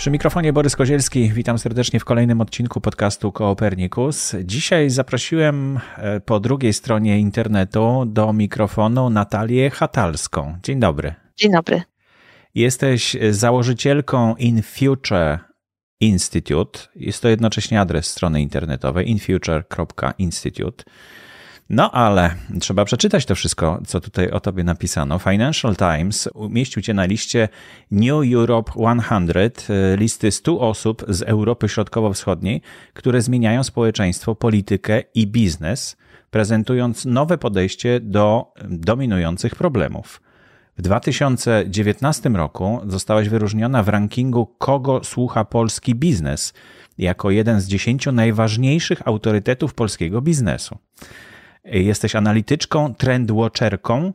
Przy mikrofonie Borys Kozielski, witam serdecznie w kolejnym odcinku podcastu Coopernicus. Dzisiaj zaprosiłem po drugiej stronie internetu do mikrofonu Natalię Hatalską. Dzień dobry. Dzień dobry. Jesteś założycielką InFuture Institute. Jest to jednocześnie adres strony internetowej infuture.institute. No ale trzeba przeczytać to wszystko, co tutaj o tobie napisano. Financial Times umieścił cię na liście New Europe 100, listy 100 osób z Europy Środkowo-Wschodniej, które zmieniają społeczeństwo, politykę i biznes, prezentując nowe podejście do dominujących problemów. W 2019 roku zostałaś wyróżniona w rankingu Kogo słucha polski biznes jako jeden z 10 najważniejszych autorytetów polskiego biznesu. Jesteś analityczką, trendwatcherką,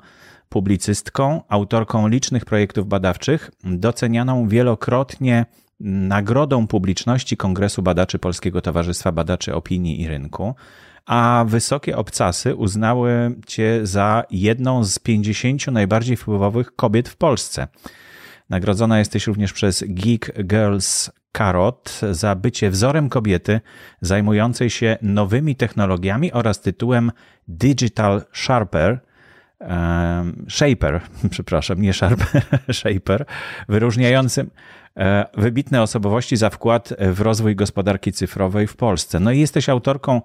publicystką, autorką licznych projektów badawczych, docenianą wielokrotnie Nagrodą Publiczności Kongresu Badaczy Polskiego Towarzystwa Badaczy Opinii i Rynku, a wysokie obcasy uznały cię za jedną z 50 najbardziej wpływowych kobiet w Polsce. Nagrodzona jesteś również przez Geek Girls Carrots za bycie wzorem kobiety zajmującej się nowymi technologiami oraz tytułem Digital Shaper, wyróżniającym wybitne osobowości za wkład w rozwój gospodarki cyfrowej w Polsce. No i jesteś autorką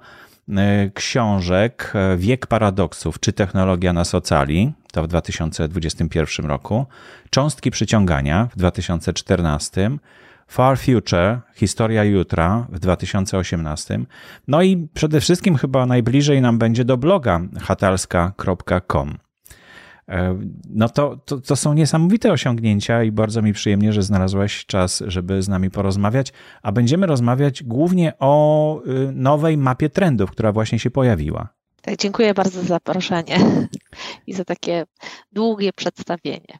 książek Wiek paradoksów, czy technologia nas ocali, to w 2021 roku, Cząstki przyciągania w 2014, Far Future, Historia Jutra w 2018. No i przede wszystkim chyba najbliżej nam będzie do bloga hatalska.com. No to są niesamowite osiągnięcia i bardzo mi przyjemnie, że znalazłaś czas, żeby z nami porozmawiać, a będziemy rozmawiać głównie o nowej mapie trendów, która właśnie się pojawiła. Tak, dziękuję bardzo za zaproszenie i za takie długie przedstawienie.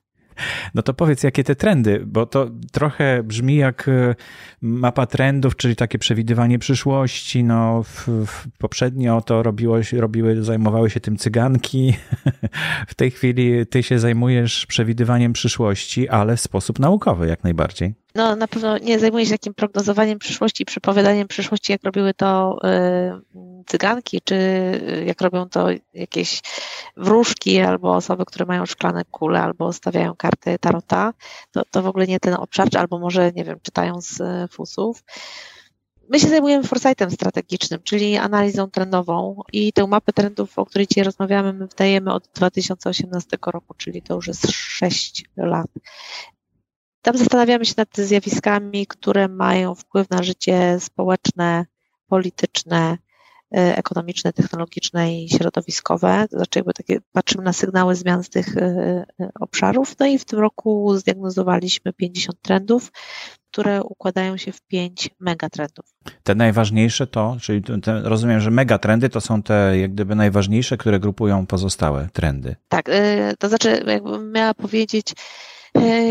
No to powiedz, jakie te trendy, bo to trochę brzmi jak mapa trendów, czyli takie przewidywanie przyszłości. No, poprzednio to zajmowały się tym cyganki. W tej chwili ty się zajmujesz przewidywaniem przyszłości, ale w sposób naukowy jak najbardziej. No na pewno nie zajmuję się takim prognozowaniem przyszłości, przepowiadaniem przyszłości, jak robiły to cyganki, czy jak robią to jakieś wróżki albo osoby, które mają szklane kule albo stawiają karty tarota. To w ogóle nie ten obszar, albo może, nie wiem, czytają z fusów. My się zajmujemy foresightem strategicznym, czyli analizą trendową i tę mapę trendów, o której dzisiaj rozmawiamy, my wydajemy od 2018 roku, czyli to już jest 6 lat. Tam zastanawiamy się nad zjawiskami, które mają wpływ na życie społeczne, polityczne, ekonomiczne, technologiczne i środowiskowe. To znaczy jakby takie patrzymy na sygnały zmian z tych obszarów. No i w tym roku zdiagnozowaliśmy 50 trendów, które układają się w 5 megatrendów. Te najważniejsze to, czyli rozumiem, że megatrendy to są te jak gdyby najważniejsze, które grupują pozostałe trendy. Tak, to znaczy jakbym miała powiedzieć,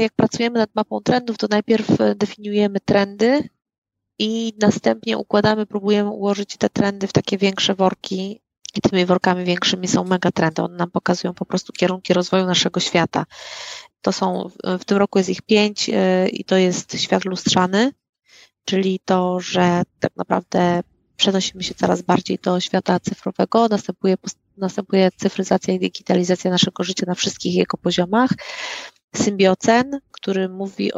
jak pracujemy nad mapą trendów, to najpierw definiujemy trendy i następnie próbujemy ułożyć te trendy w takie większe worki i tymi workami większymi są megatrendy. One nam pokazują po prostu kierunki rozwoju naszego świata. To są, w tym roku jest ich 5 i to jest świat lustrzany, czyli to, że tak naprawdę przenosimy się coraz bardziej do świata cyfrowego, następuje cyfryzacja i digitalizacja naszego życia na wszystkich jego poziomach. Symbiocen, który mówi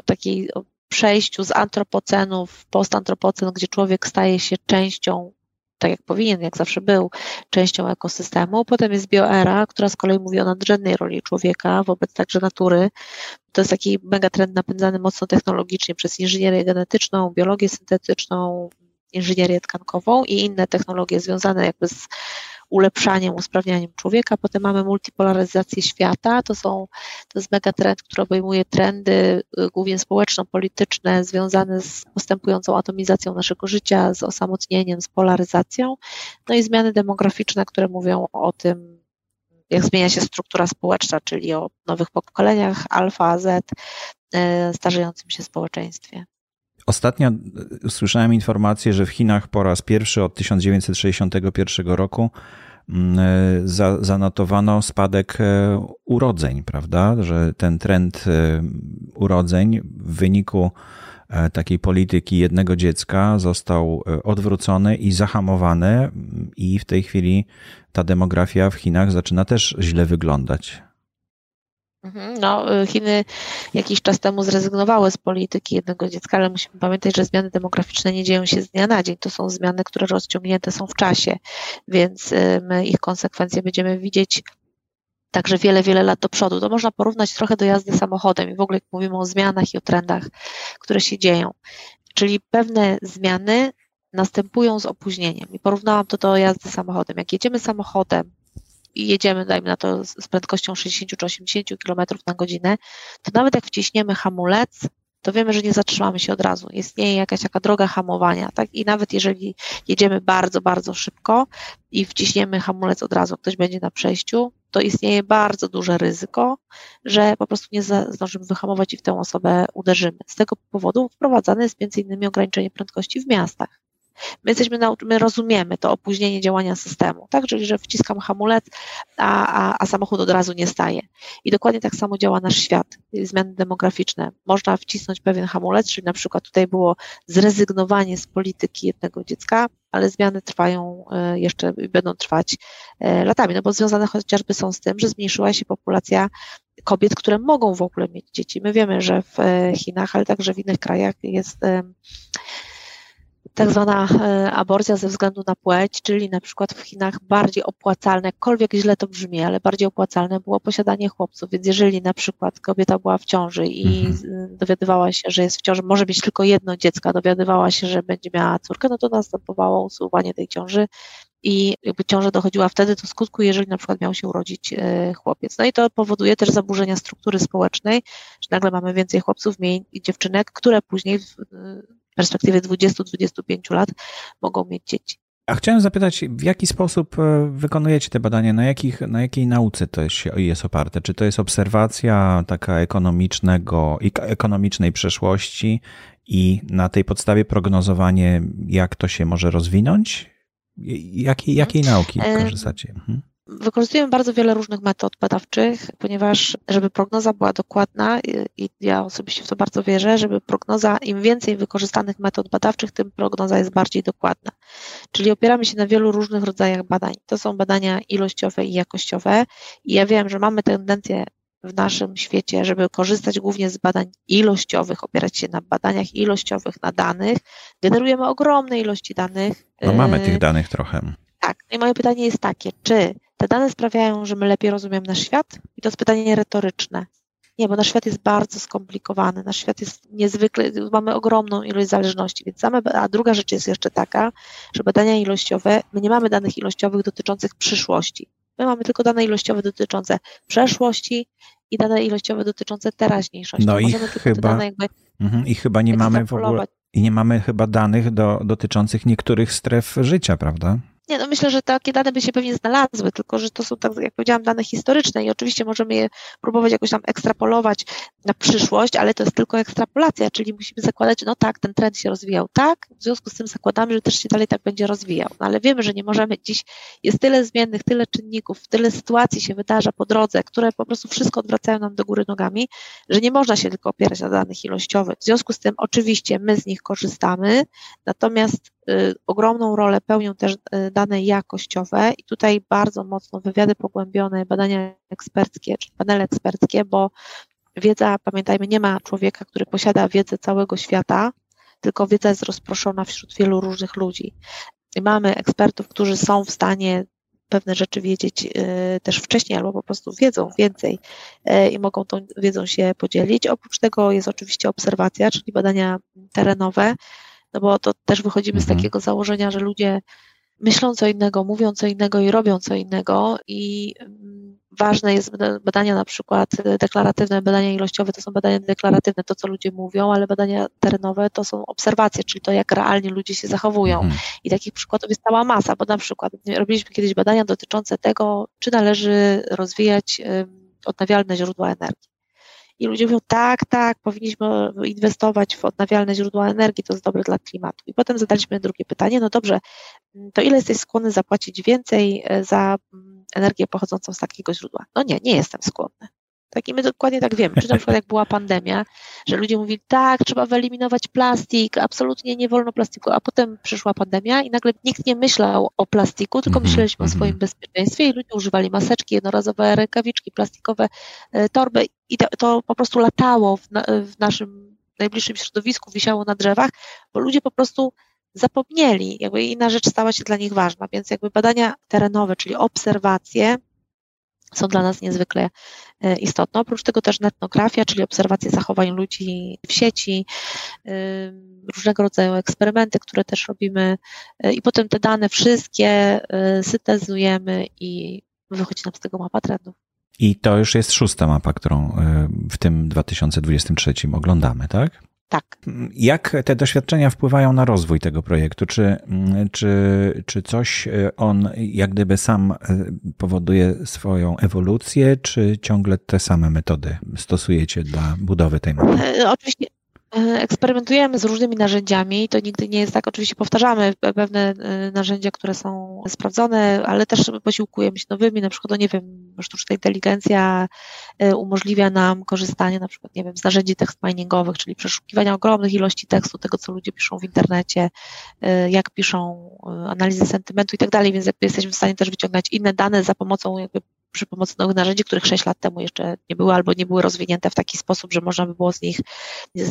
o przejściu z antropocenu w postantropocen, gdzie człowiek staje się częścią, tak jak powinien, jak zawsze był, częścią ekosystemu. Potem jest Bioera, która z kolei mówi o nadrzędnej roli człowieka wobec także natury. To jest taki megatrend napędzany mocno technologicznie przez inżynierię genetyczną, biologię syntetyczną, inżynierię tkankową i inne technologie związane jakby z ulepszaniem, usprawnianiem człowieka. Potem mamy multipolaryzację świata. To jest megatrend, który obejmuje trendy głównie społeczno-polityczne związane z postępującą atomizacją naszego życia, z osamotnieniem, z polaryzacją. No i zmiany demograficzne, które mówią o tym, jak zmienia się struktura społeczna, czyli o nowych pokoleniach, alfa, z, starzejącym się społeczeństwie. Ostatnio usłyszałem informację, że w Chinach po raz pierwszy od 1961 roku zanotowano spadek urodzeń, prawda? Że ten trend urodzeń w wyniku takiej polityki jednego dziecka został odwrócony i zahamowany i w tej chwili ta demografia w Chinach zaczyna też źle wyglądać. No, Chiny jakiś czas temu zrezygnowały z polityki jednego dziecka, ale musimy pamiętać, że zmiany demograficzne nie dzieją się z dnia na dzień. To są zmiany, które rozciągnięte są w czasie, więc my ich konsekwencje będziemy widzieć także wiele, wiele lat do przodu. To można porównać trochę do jazdy samochodem i w ogóle jak mówimy o zmianach i o trendach, które się dzieją. Czyli pewne zmiany następują z opóźnieniem. I porównałam to do jazdy samochodem. Jak jedziemy samochodem i jedziemy, dajmy na to, z prędkością 60 czy 80 km na godzinę, to nawet jak wciśniemy hamulec, to wiemy, że nie zatrzymamy się od razu. Istnieje jakaś taka droga hamowania, tak? I nawet jeżeli jedziemy bardzo, bardzo szybko i wciśniemy hamulec od razu, ktoś będzie na przejściu, to istnieje bardzo duże ryzyko, że po prostu nie zdążymy wyhamować i w tę osobę uderzymy. Z tego powodu wprowadzane jest m.in. ograniczenie prędkości w miastach. My rozumiemy to opóźnienie działania systemu, tak? Czyli że wciskam hamulec, a samochód od razu nie staje. I dokładnie tak samo działa nasz świat, zmiany demograficzne. Można wcisnąć pewien hamulec, czyli na przykład tutaj było zrezygnowanie z polityki jednego dziecka, ale zmiany trwają jeszcze i będą trwać latami, no bo związane chociażby są z tym, że zmniejszyła się populacja kobiet, które mogą w ogóle mieć dzieci. My wiemy, że w Chinach, ale także w innych krajach jest tak zwana aborcja ze względu na płeć, czyli na przykład w Chinach bardziej opłacalne, jakkolwiek źle to brzmi, ale bardziej opłacalne było posiadanie chłopców, więc jeżeli na przykład kobieta była w ciąży i dowiadywała się, że jest w ciąży, może mieć tylko jedno dziecko, dowiadywała się, że będzie miała córkę, no to następowało usuwanie tej ciąży i jakby ciąża dochodziła wtedy do skutku, jeżeli na przykład miał się urodzić chłopiec. No i to powoduje też zaburzenia struktury społecznej, że nagle mamy więcej chłopców, mniej dziewczynek, które później w perspektywie 20-25 lat mogą mieć dzieci. A chciałem zapytać, w jaki sposób wykonujecie te badania? Na jakiej nauce to jest oparte? Czy to jest obserwacja taka ekonomicznej przeszłości i na tej podstawie prognozowanie, jak to się może rozwinąć? Jakiej nauki korzystacie? Wykorzystujemy bardzo wiele różnych metod badawczych, ponieważ żeby prognoza była dokładna i ja osobiście w to bardzo wierzę, żeby prognoza, im więcej wykorzystanych metod badawczych, tym prognoza jest bardziej dokładna. Czyli opieramy się na wielu różnych rodzajach badań. To są badania ilościowe i jakościowe i ja wiem, że mamy tendencję w naszym świecie, żeby korzystać głównie z badań ilościowych, opierać się na badaniach ilościowych, na danych. Generujemy ogromne ilości danych. No mamy tych danych trochę. Tak. I moje pytanie jest takie, czy te dane sprawiają, że my lepiej rozumiemy nasz świat? I to jest pytanie retoryczne. Nie, bo nasz świat jest bardzo skomplikowany, nasz świat jest niezwykle, mamy ogromną ilość zależności, więc a druga rzecz jest jeszcze taka, że badania ilościowe, my nie mamy danych ilościowych dotyczących przyszłości. My mamy tylko dane ilościowe dotyczące przeszłości i dane ilościowe dotyczące teraźniejszości. No i chyba nie mamy danych dotyczących niektórych stref życia, prawda? Nie, no myślę, że takie dane by się pewnie znalazły, tylko że to są, tak jak powiedziałam, dane historyczne i oczywiście możemy je próbować jakoś tam ekstrapolować na przyszłość, ale to jest tylko ekstrapolacja, czyli musimy zakładać, no tak, ten trend się rozwijał tak, w związku z tym zakładamy, że też się dalej tak będzie rozwijał, no ale wiemy, że nie możemy dziś, jest tyle zmiennych, tyle czynników, tyle sytuacji się wydarza po drodze, które po prostu wszystko odwracają nam do góry nogami, że nie można się tylko opierać na danych ilościowych, w związku z tym oczywiście my z nich korzystamy, natomiast ogromną rolę pełnią też dane jakościowe i tutaj bardzo mocno wywiady pogłębione, badania eksperckie, czy panele eksperckie, bo wiedza, pamiętajmy, nie ma człowieka, który posiada wiedzę całego świata, tylko wiedza jest rozproszona wśród wielu różnych ludzi. I mamy ekspertów, którzy są w stanie pewne rzeczy wiedzieć też wcześniej, albo po prostu wiedzą więcej i mogą tą wiedzą się podzielić. Oprócz tego jest oczywiście obserwacja, czyli badania terenowe, no bo to też wychodzimy z takiego założenia, że ludzie myślą co innego, mówią co innego i robią co innego i ważne jest badania na przykład deklaratywne, badania ilościowe to są badania deklaratywne, to co ludzie mówią, ale badania terenowe to są obserwacje, czyli to jak realnie ludzie się zachowują i takich przykładów jest cała masa, bo na przykład robiliśmy kiedyś badania dotyczące tego, czy należy rozwijać odnawialne źródła energii. I ludzie mówią, tak, powinniśmy inwestować w odnawialne źródła energii, to jest dobre dla klimatu. I potem zadaliśmy drugie pytanie, no dobrze, to ile jesteś skłonny zapłacić więcej za energię pochodzącą z takiego źródła? No nie jestem skłonny. Tak? I my dokładnie tak wiemy, czy na przykład jak była pandemia, że ludzie mówili, tak, trzeba wyeliminować plastik, absolutnie nie wolno plastiku, a potem przyszła pandemia i nagle nikt nie myślał o plastiku, tylko myśleliśmy o swoim bezpieczeństwie i ludzie używali maseczki, jednorazowe rękawiczki, plastikowe torby i to po prostu latało w naszym najbliższym środowisku, wisiało na drzewach, bo ludzie po prostu zapomnieli, jakby inna rzecz stała się dla nich ważna, więc jakby badania terenowe, czyli obserwacje, są dla nas niezwykle istotne. Oprócz tego też etnografia, czyli obserwacje zachowań ludzi w sieci, różnego rodzaju eksperymenty, które też robimy i potem te dane wszystkie syntezujemy i wychodzi nam z tego mapa trendów. I to już jest 6. mapa, którą w tym 2023 oglądamy, tak? Tak. Jak te doświadczenia wpływają na rozwój tego projektu? Czy coś on jak gdyby sam powoduje swoją ewolucję, czy ciągle te same metody stosujecie dla budowy tej mapy? Oczywiście eksperymentujemy z różnymi narzędziami, to nigdy nie jest tak, oczywiście powtarzamy pewne narzędzia, które są sprawdzone, ale też posiłkujemy się nowymi, na przykład, nie wiem, sztuczna inteligencja umożliwia nam korzystanie na przykład, nie wiem, z narzędzi tekst miningowych, czyli przeszukiwania ogromnych ilości tekstu, tego co ludzie piszą w internecie, jak piszą, analizy sentymentu i tak dalej, więc jakby jesteśmy w stanie też wyciągnąć inne dane za pomocą jakby przy pomocy nowych narzędzi, których 6 lat temu jeszcze nie były albo nie były rozwinięte w taki sposób, że można by było z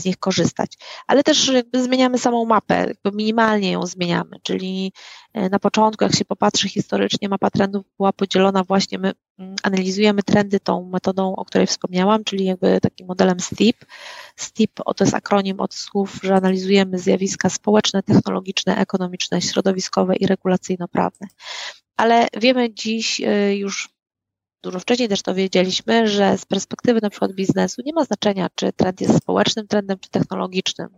nich korzystać. Ale też jakby zmieniamy samą mapę, jakby minimalnie ją zmieniamy, czyli na początku, jak się popatrzy historycznie, mapa trendów była podzielona właśnie, my analizujemy trendy tą metodą, o której wspomniałam, czyli jakby takim modelem STEEP. STEEP to jest akronim od słów, że analizujemy zjawiska społeczne, technologiczne, ekonomiczne, środowiskowe i regulacyjno-prawne. Ale wiemy dziś już dużo wcześniej też to wiedzieliśmy, że z perspektywy na przykład biznesu nie ma znaczenia, czy trend jest społecznym trendem, czy technologicznym.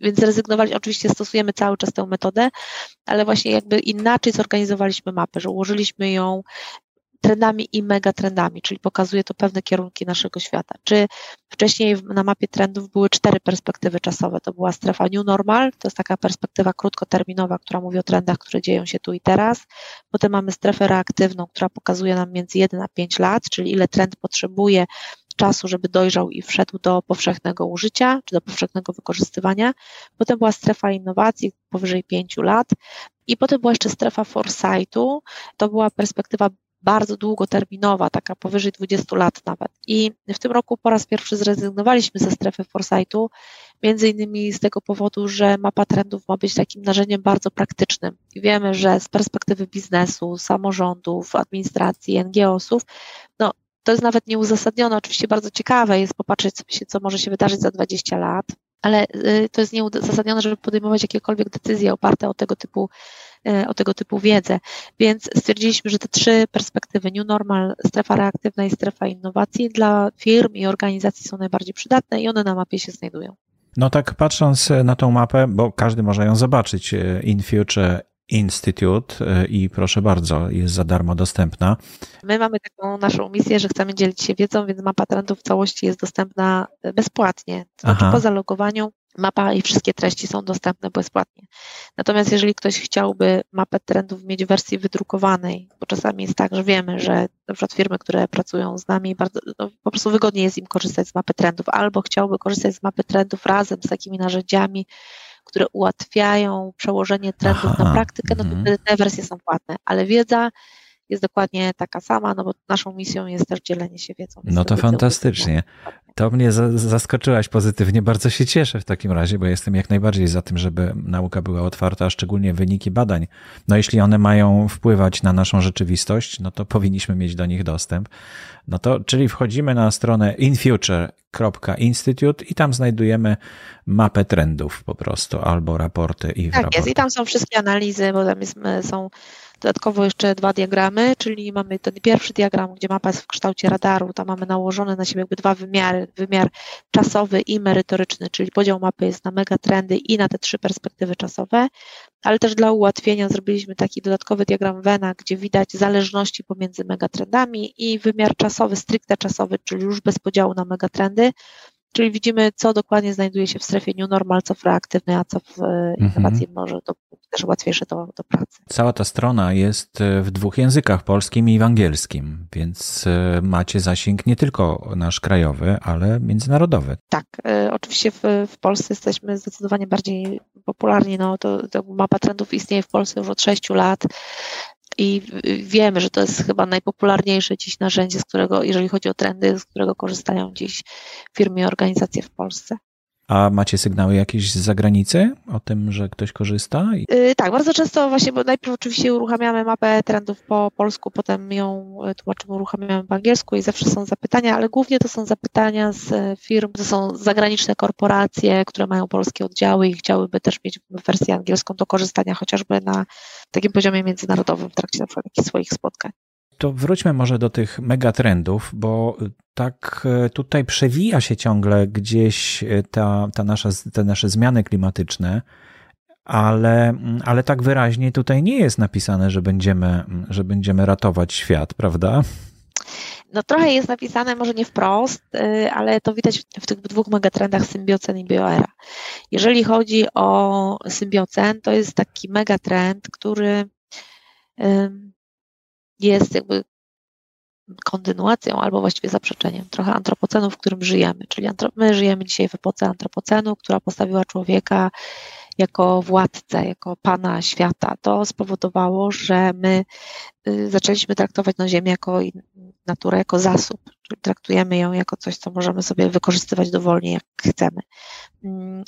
Więc zrezygnowali, oczywiście stosujemy cały czas tę metodę, ale właśnie jakby inaczej zorganizowaliśmy mapę, że ułożyliśmy ją trendami i megatrendami, czyli pokazuje to pewne kierunki naszego świata. Czy wcześniej na mapie trendów były 4 perspektywy czasowe, to była strefa New Normal, to jest taka perspektywa krótkoterminowa, która mówi o trendach, które dzieją się tu i teraz, potem mamy strefę reaktywną, która pokazuje nam między 1 a 5 lat, czyli ile trend potrzebuje czasu, żeby dojrzał i wszedł do powszechnego użycia, czy do powszechnego wykorzystywania, potem była strefa innowacji powyżej 5 lat i potem była jeszcze strefa foresightu, to była perspektywa bardzo długoterminowa, taka powyżej 20 lat nawet. I w tym roku po raz pierwszy zrezygnowaliśmy ze strefy foresightu, między innymi z tego powodu, że mapa trendów ma być takim narzędziem bardzo praktycznym. I wiemy, że z perspektywy biznesu, samorządów, administracji, NGO-sów, no to jest nawet nieuzasadnione, oczywiście bardzo ciekawe jest popatrzeć sobie, co może się wydarzyć za 20 lat, ale to jest nieuzasadnione, żeby podejmować jakiekolwiek decyzje oparte o tego typu wiedzę. Więc stwierdziliśmy, że te 3 perspektywy, New Normal, strefa reaktywna i strefa innowacji dla firm i organizacji są najbardziej przydatne i one na mapie się znajdują. No tak patrząc na tą mapę, bo każdy może ją zobaczyć, InFuture Institute i proszę bardzo, jest za darmo dostępna. My mamy taką naszą misję, że chcemy dzielić się wiedzą, więc mapa trendów w całości jest dostępna bezpłatnie. To znaczy po zalogowaniu mapa i wszystkie treści są dostępne bezpłatnie. Natomiast jeżeli ktoś chciałby mapę trendów mieć w wersji wydrukowanej, bo czasami jest tak, że wiemy, że na przykład firmy, które pracują z nami, po prostu wygodniej jest im korzystać z mapy trendów, albo chciałby korzystać z mapy trendów razem z takimi narzędziami, które ułatwiają przełożenie trendów na praktykę, no to wtedy te wersje są płatne, ale wiedza jest dokładnie taka sama, no bo naszą misją jest też dzielenie się wiedzą. No to fantastycznie. To mnie zaskoczyłaś pozytywnie. Bardzo się cieszę w takim razie, bo jestem jak najbardziej za tym, żeby nauka była otwarta, a szczególnie wyniki badań. No jeśli one mają wpływać na naszą rzeczywistość, no to powinniśmy mieć do nich dostęp. No to, czyli wchodzimy na stronę infuture.institute i tam znajdujemy mapę trendów po prostu, albo raporty i tak raporty. Jest i tam są wszystkie analizy, bo tam są dodatkowo jeszcze 2 diagramy, czyli mamy ten pierwszy diagram, gdzie mapa jest w kształcie radaru, tam mamy nałożone na siebie jakby 2 wymiary, wymiar czasowy i merytoryczny, czyli podział mapy jest na megatrendy i na te 3 perspektywy czasowe, ale też dla ułatwienia zrobiliśmy taki dodatkowy diagram Vena, gdzie widać zależności pomiędzy megatrendami i wymiar czasowy, stricte czasowy, czyli już bez podziału na megatrendy, Czyli widzimy, co dokładnie znajduje się w strefie new normal, co w reaktywnej, a co w innowacji może też łatwiejsze do pracy. Cała ta strona jest w dwóch językach, polskim i w angielskim, więc macie zasięg nie tylko nasz krajowy, ale międzynarodowy. Tak, oczywiście w Polsce jesteśmy zdecydowanie bardziej popularni. No, to mapa trendów istnieje w Polsce już od 6 lat. I wiemy, że to jest chyba najpopularniejsze dziś narzędzie, z którego, jeżeli chodzi o trendy, z którego korzystają dziś firmy i organizacje w Polsce. A macie sygnały jakieś z zagranicy o tym, że ktoś korzysta? Tak, bardzo często właśnie, bo najpierw oczywiście uruchamiamy mapę trendów po polsku, potem ją tłumaczymy, uruchamiamy po angielsku i zawsze są zapytania, ale głównie to są zapytania z firm, to są zagraniczne korporacje, które mają polskie oddziały i chciałyby też mieć wersję angielską do korzystania chociażby na takim poziomie międzynarodowym w trakcie na przykład jakichś swoich spotkań. To wróćmy może do tych megatrendów, bo tak tutaj przewija się ciągle gdzieś te nasze zmiany klimatyczne, ale tak wyraźnie tutaj nie jest napisane, że będziemy ratować świat, prawda? No trochę jest napisane, może nie wprost, ale to widać w tych dwóch megatrendach Symbiocen i Bioera. Jeżeli chodzi o Symbiocen, to jest taki megatrend, który jest jakby kontynuacją albo właściwie zaprzeczeniem trochę antropocenu, w którym żyjemy. Czyli my żyjemy dzisiaj w epoce antropocenu, która postawiła człowieka jako władcę, jako pana świata. To spowodowało, że my zaczęliśmy traktować Ziemię jako naturę, jako zasób. Czyli traktujemy ją jako coś, co możemy sobie wykorzystywać dowolnie, jak chcemy.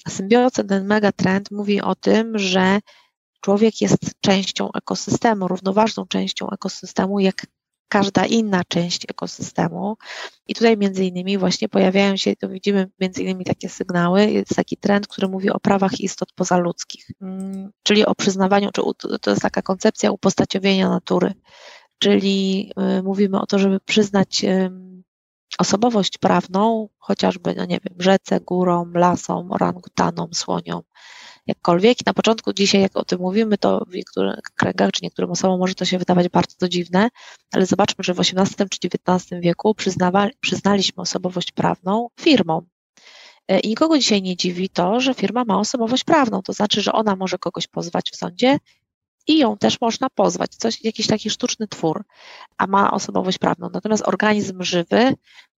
Symbiocen, ten megatrend mówi o tym, że człowiek jest częścią ekosystemu, równoważną częścią ekosystemu, jak każda inna część ekosystemu. I tutaj między innymi właśnie pojawiają się, to widzimy między innymi takie sygnały, jest taki trend, który mówi o prawach istot pozaludzkich, czyli o przyznawaniu, to jest taka koncepcja upostaciowienia natury, czyli mówimy o to, żeby przyznać osobowość prawną, chociażby, no nie wiem, rzece, górom, lasom, orangutanom, słoniom, jakkolwiek. Na początku dzisiaj, jak o tym mówimy, to w niektórych kręgach czy niektórym osobom może to się wydawać bardzo dziwne, ale zobaczmy, że w XVIII czy XIX wieku przyznaliśmy osobowość prawną firmom. I nikogo dzisiaj nie dziwi to, że firma ma osobowość prawną, to znaczy, że ona może kogoś pozwać w sądzie i ją też można pozwać, jakiś taki sztuczny twór, a ma osobowość prawną. Natomiast organizm żywy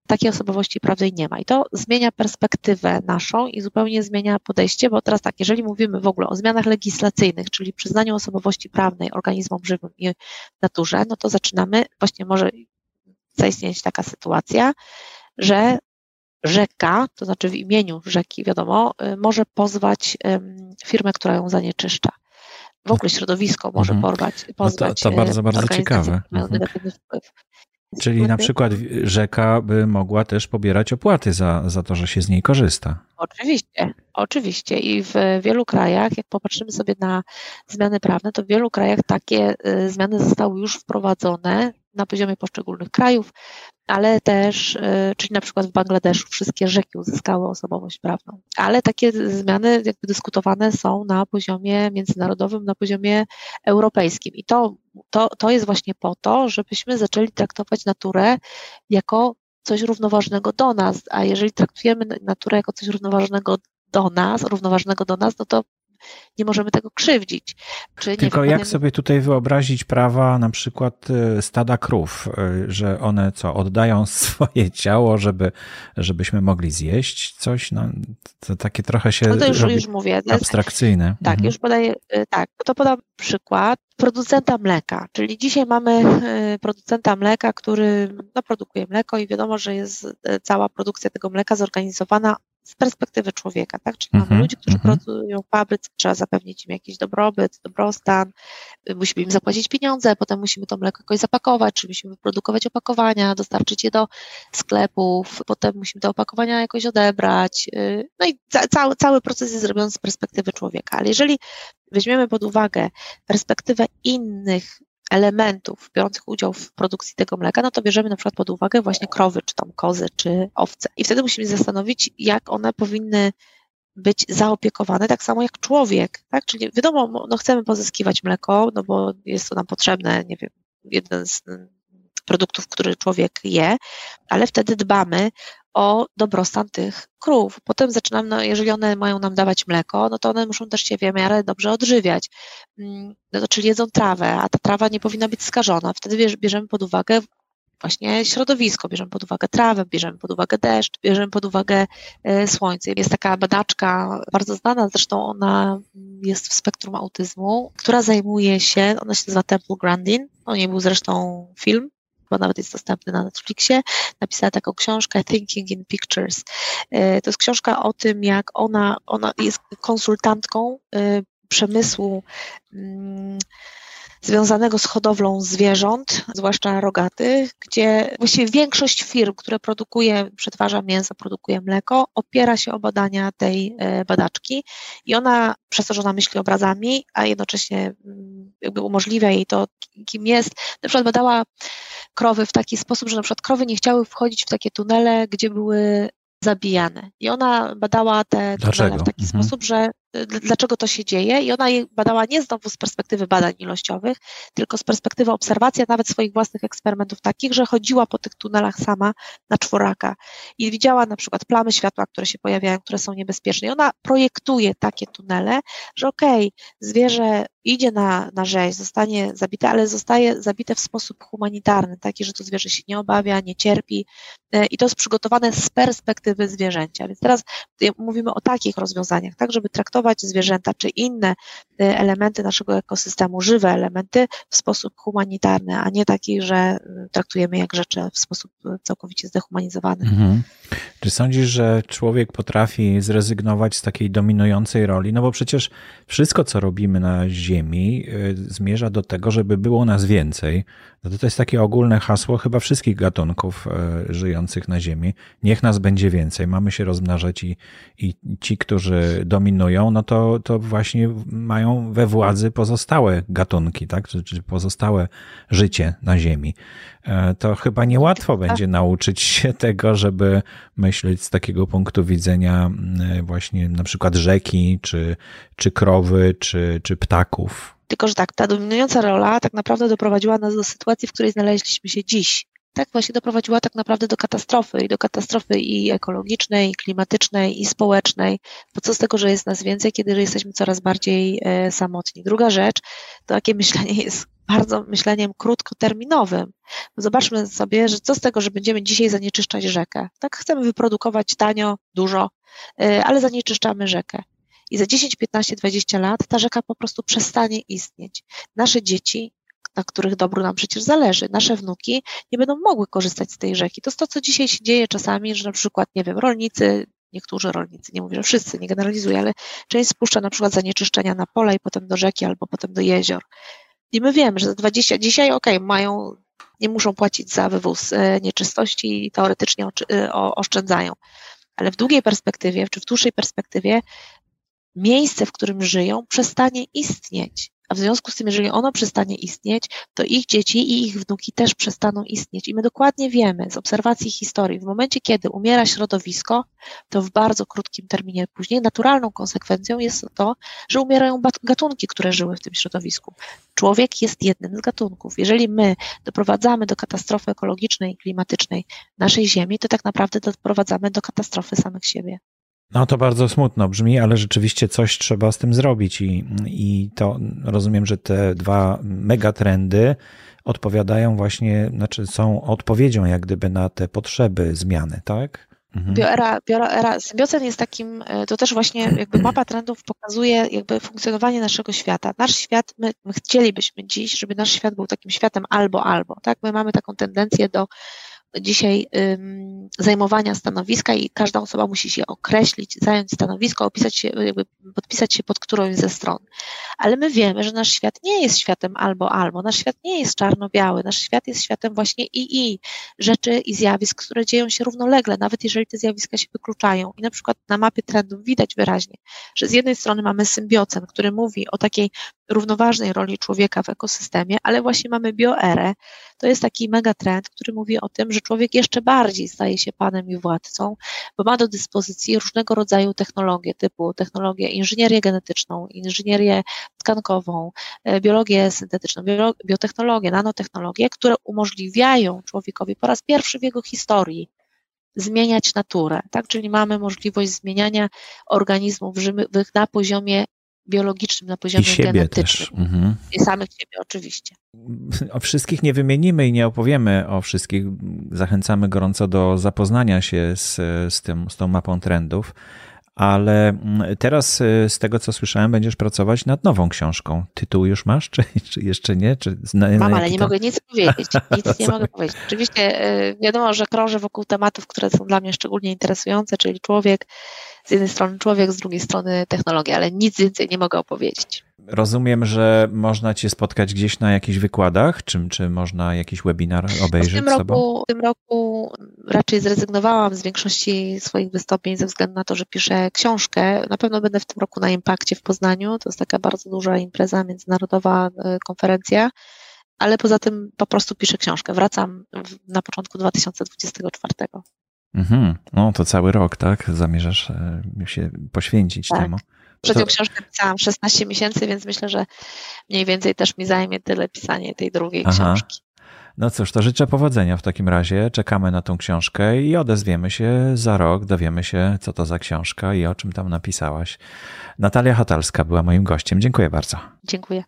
takiej osobowości prawnej nie ma i to zmienia perspektywę naszą i zupełnie zmienia podejście, bo teraz tak, jeżeli mówimy w ogóle o zmianach legislacyjnych, czyli przyznaniu osobowości prawnej organizmom żywym i naturze, no to zaczynamy, właśnie może zaistnieć taka sytuacja, że rzeka, to znaczy w imieniu rzeki, wiadomo, może pozwać firmę, która ją zanieczyszcza. W ogóle środowisko może pozwać. To bardzo ciekawe. Czyli na przykład rzeka by mogła też pobierać opłaty za to, że się z niej korzysta. Oczywiście. I w wielu krajach, jak popatrzymy sobie na zmiany prawne, to w wielu krajach takie zmiany zostały już wprowadzone na poziomie poszczególnych krajów, ale też, czyli na przykład w Bangladeszu wszystkie rzeki uzyskały osobowość prawną, ale takie zmiany jakby dyskutowane są na poziomie międzynarodowym, na poziomie europejskim i to jest właśnie po to, żebyśmy zaczęli traktować naturę jako coś równoważnego do nas, a jeżeli traktujemy naturę jako coś równoważnego do nas, no to nie możemy tego krzywdzić. Tylko jak sobie tutaj wyobrazić prawa na przykład stada krów, że one oddają swoje ciało, żebyśmy mogli zjeść coś? No, to takie trochę się już mówię, abstrakcyjne. Tak, już podaję, podam przykład producenta mleka, czyli dzisiaj mamy producenta mleka, który produkuje mleko i wiadomo, że jest cała produkcja tego mleka zorganizowana z perspektywy człowieka, tak? Czyli mamy ludzi, którzy pracują w fabryce, trzeba zapewnić im jakiś dobrobyt, dobrostan, musimy im zapłacić pieniądze, potem musimy to mleko jakoś zapakować, czy musimy wyprodukować opakowania, dostarczyć je do sklepów, potem musimy te opakowania jakoś odebrać. No i cały proces jest zrobiony z perspektywy człowieka, ale jeżeli weźmiemy pod uwagę perspektywę innych elementów biorących udział w produkcji tego mleka, no to bierzemy na przykład pod uwagę właśnie krowy, czy tam kozy, czy owce. I wtedy musimy się zastanowić, jak one powinny być zaopiekowane, tak samo jak człowiek, tak? Czyli wiadomo, chcemy pozyskiwać mleko, bo jest to nam potrzebne, nie wiem, jeden z produktów, który człowiek je, ale wtedy dbamy o dobrostan tych krów. Potem zaczynamy, jeżeli one mają nam dawać mleko, no to one muszą też się w miarę dobrze odżywiać, no, czyli jedzą trawę, a ta trawa nie powinna być skażona. Wtedy bierzemy pod uwagę właśnie środowisko, bierzemy pod uwagę trawę, bierzemy pod uwagę deszcz, bierzemy pod uwagę słońce. Jest taka badaczka, bardzo znana, zresztą ona jest w spektrum autyzmu, która zajmuje się, ona się nazywa Temple Grandin, o niej był zresztą film, bo nawet jest dostępny na Netflixie, napisała taką książkę Thinking in Pictures. To jest książka o tym, jak ona jest konsultantką przemysłu związanego z hodowlą zwierząt, zwłaszcza rogatych, gdzie właściwie większość firm, które produkuje, przetwarza mięso, produkuje mleko, opiera się o badania tej badaczki i ona, przez to, że ona myśli obrazami, a jednocześnie jakby umożliwia jej to, kim jest, na przykład badała krowy w taki sposób, że na przykład krowy nie chciały wchodzić w takie tunele, gdzie były zabijane. I ona badała te tunele w taki sposób, że dlaczego to się dzieje i ona je badała nie znowu z perspektywy badań ilościowych, tylko z perspektywy obserwacji, nawet swoich własnych eksperymentów takich, że chodziła po tych tunelach sama na czworaka i widziała na przykład plamy światła, które się pojawiają, które są niebezpieczne. I ona projektuje takie tunele, że zwierzę idzie na rzeź, zostanie zabite, ale zostaje zabite w sposób humanitarny, taki, że to zwierzę się nie obawia, nie cierpi i to jest przygotowane z perspektywy zwierzęcia. Więc teraz mówimy o takich rozwiązaniach, tak, żeby traktować zwierzęta czy inne elementy naszego ekosystemu, żywe elementy w sposób humanitarny, a nie taki, że traktujemy jak rzeczy w sposób całkowicie zdehumanizowany. Mhm. Czy sądzisz, że człowiek potrafi zrezygnować z takiej dominującej roli? No bo przecież wszystko, co robimy na Ziemi, zmierza do tego, żeby było nas więcej. No to jest takie ogólne hasło chyba wszystkich gatunków żyjących na Ziemi. Niech nas będzie więcej, mamy się rozmnażać i ci, którzy dominują, no to właśnie mają we władzy pozostałe gatunki, tak? Czy pozostałe życie na Ziemi. To chyba niełatwo będzie nauczyć się tego, żeby myśleć z takiego punktu widzenia właśnie na przykład rzeki, czy krowy, czy ptaków. Tylko, że tak, ta dominująca rola tak naprawdę doprowadziła nas do sytuacji, w której znaleźliśmy się dziś. Tak właśnie doprowadziła tak naprawdę do katastrofy i ekologicznej, i klimatycznej, i społecznej. Bo co z tego, że jest nas więcej, kiedy jesteśmy coraz bardziej samotni. Druga rzecz, to takie myślenie jest bardzo myśleniem krótkoterminowym. Zobaczmy sobie, że co z tego, że będziemy dzisiaj zanieczyszczać rzekę. Tak, chcemy wyprodukować tanio, dużo, ale zanieczyszczamy rzekę. I za 10, 15, 20 lat ta rzeka po prostu przestanie istnieć. Nasze dzieci, na których dobru nam przecież zależy, nasze wnuki nie będą mogły korzystać z tej rzeki. To jest to, co dzisiaj się dzieje czasami, że na przykład, nie wiem, niektórzy rolnicy, nie mówię, że wszyscy, nie generalizuję, ale część spuszcza na przykład zanieczyszczenia na pola i potem do rzeki albo potem do jezior. I my wiemy, że za 20, dzisiaj nie muszą płacić za wywóz nieczystości i teoretycznie oszczędzają. Ale w długiej perspektywie, czy w dłuższej perspektywie miejsce, w którym żyją, przestanie istnieć. A w związku z tym, jeżeli ono przestanie istnieć, to ich dzieci i ich wnuki też przestaną istnieć. I my dokładnie wiemy z obserwacji historii, w momencie, kiedy umiera środowisko, to w bardzo krótkim terminie później naturalną konsekwencją jest to, że umierają gatunki, które żyły w tym środowisku. Człowiek jest jednym z gatunków. Jeżeli my doprowadzamy do katastrofy ekologicznej i klimatycznej naszej Ziemi, to tak naprawdę doprowadzamy do katastrofy samych siebie. No to bardzo smutno brzmi, ale rzeczywiście coś trzeba z tym zrobić i to rozumiem, że te dwa megatrendy odpowiadają właśnie, znaczy są odpowiedzią jak gdyby na te potrzeby zmiany, tak? Mhm. Bioera, symbiocen jest takim, to też właśnie jakby mapa trendów pokazuje jakby funkcjonowanie naszego świata. Nasz świat, my chcielibyśmy dziś, żeby nasz świat był takim światem albo, tak? My mamy taką tendencję do dzisiaj zajmowania stanowiska i każda osoba musi się określić, zająć stanowisko, podpisać się pod którąś ze stron. Ale my wiemy, że nasz świat nie jest światem albo, nasz świat nie jest czarno-biały, nasz świat jest światem właśnie rzeczy i zjawisk, które dzieją się równolegle, nawet jeżeli te zjawiska się wykluczają. I na przykład na mapie trendów widać wyraźnie, że z jednej strony mamy symbiocen, który mówi o takiej równoważnej roli człowieka w ekosystemie, ale właśnie mamy bioerę. To jest taki megatrend, który mówi o tym, że człowiek jeszcze bardziej staje się panem i władcą, bo ma do dyspozycji różnego rodzaju technologie, typu technologię inżynierię genetyczną, inżynierię tkankową, biologię syntetyczną, biotechnologię, nanotechnologie, które umożliwiają człowiekowi po raz pierwszy w jego historii zmieniać naturę, tak? Czyli mamy możliwość zmieniania organizmów żywych na poziomie biologicznym, na poziomie genetycznym. Mhm. I samych siebie oczywiście. O wszystkich nie wymienimy i nie opowiemy o wszystkich. Zachęcamy gorąco do zapoznania się z tą mapą trendów, ale teraz z tego, co słyszałem, będziesz pracować nad nową książką. Tytuł już masz, czy jeszcze nie? Mam, ale nie mogę nic powiedzieć. Nic nie mogę powiedzieć. Oczywiście wiadomo, że krążę wokół tematów, które są dla mnie szczególnie interesujące, czyli człowiek, z jednej strony człowiek, z drugiej strony technologia, ale nic więcej nie mogę opowiedzieć. Rozumiem, że można cię spotkać gdzieś na jakichś wykładach, czy można jakiś webinar obejrzeć w tym roku raczej zrezygnowałam z większości swoich wystąpień ze względu na to, że piszę książkę. Na pewno będę w tym roku na Impakcie w Poznaniu. To jest taka bardzo duża impreza, międzynarodowa konferencja, ale poza tym po prostu piszę książkę. Wracam na początku 2024. Mhm. No to cały rok, tak? Zamierzasz się poświęcić temu. Przednią książkę pisałam 16 miesięcy, więc myślę, że mniej więcej też mi zajmie tyle pisanie tej drugiej książki. No cóż, to życzę powodzenia w takim razie. Czekamy na tą książkę i odezwiemy się za rok. Dowiemy się, co to za książka i o czym tam napisałaś. Natalia Hatalska była moim gościem. Dziękuję bardzo. Dziękuję.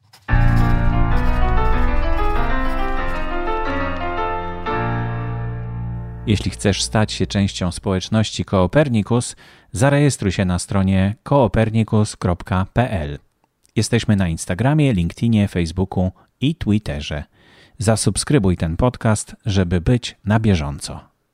Jeśli chcesz stać się częścią społeczności Coopernicus, zarejestruj się na stronie coopernicus.pl. Jesteśmy na Instagramie, LinkedInie, Facebooku i Twitterze. Zasubskrybuj ten podcast, żeby być na bieżąco.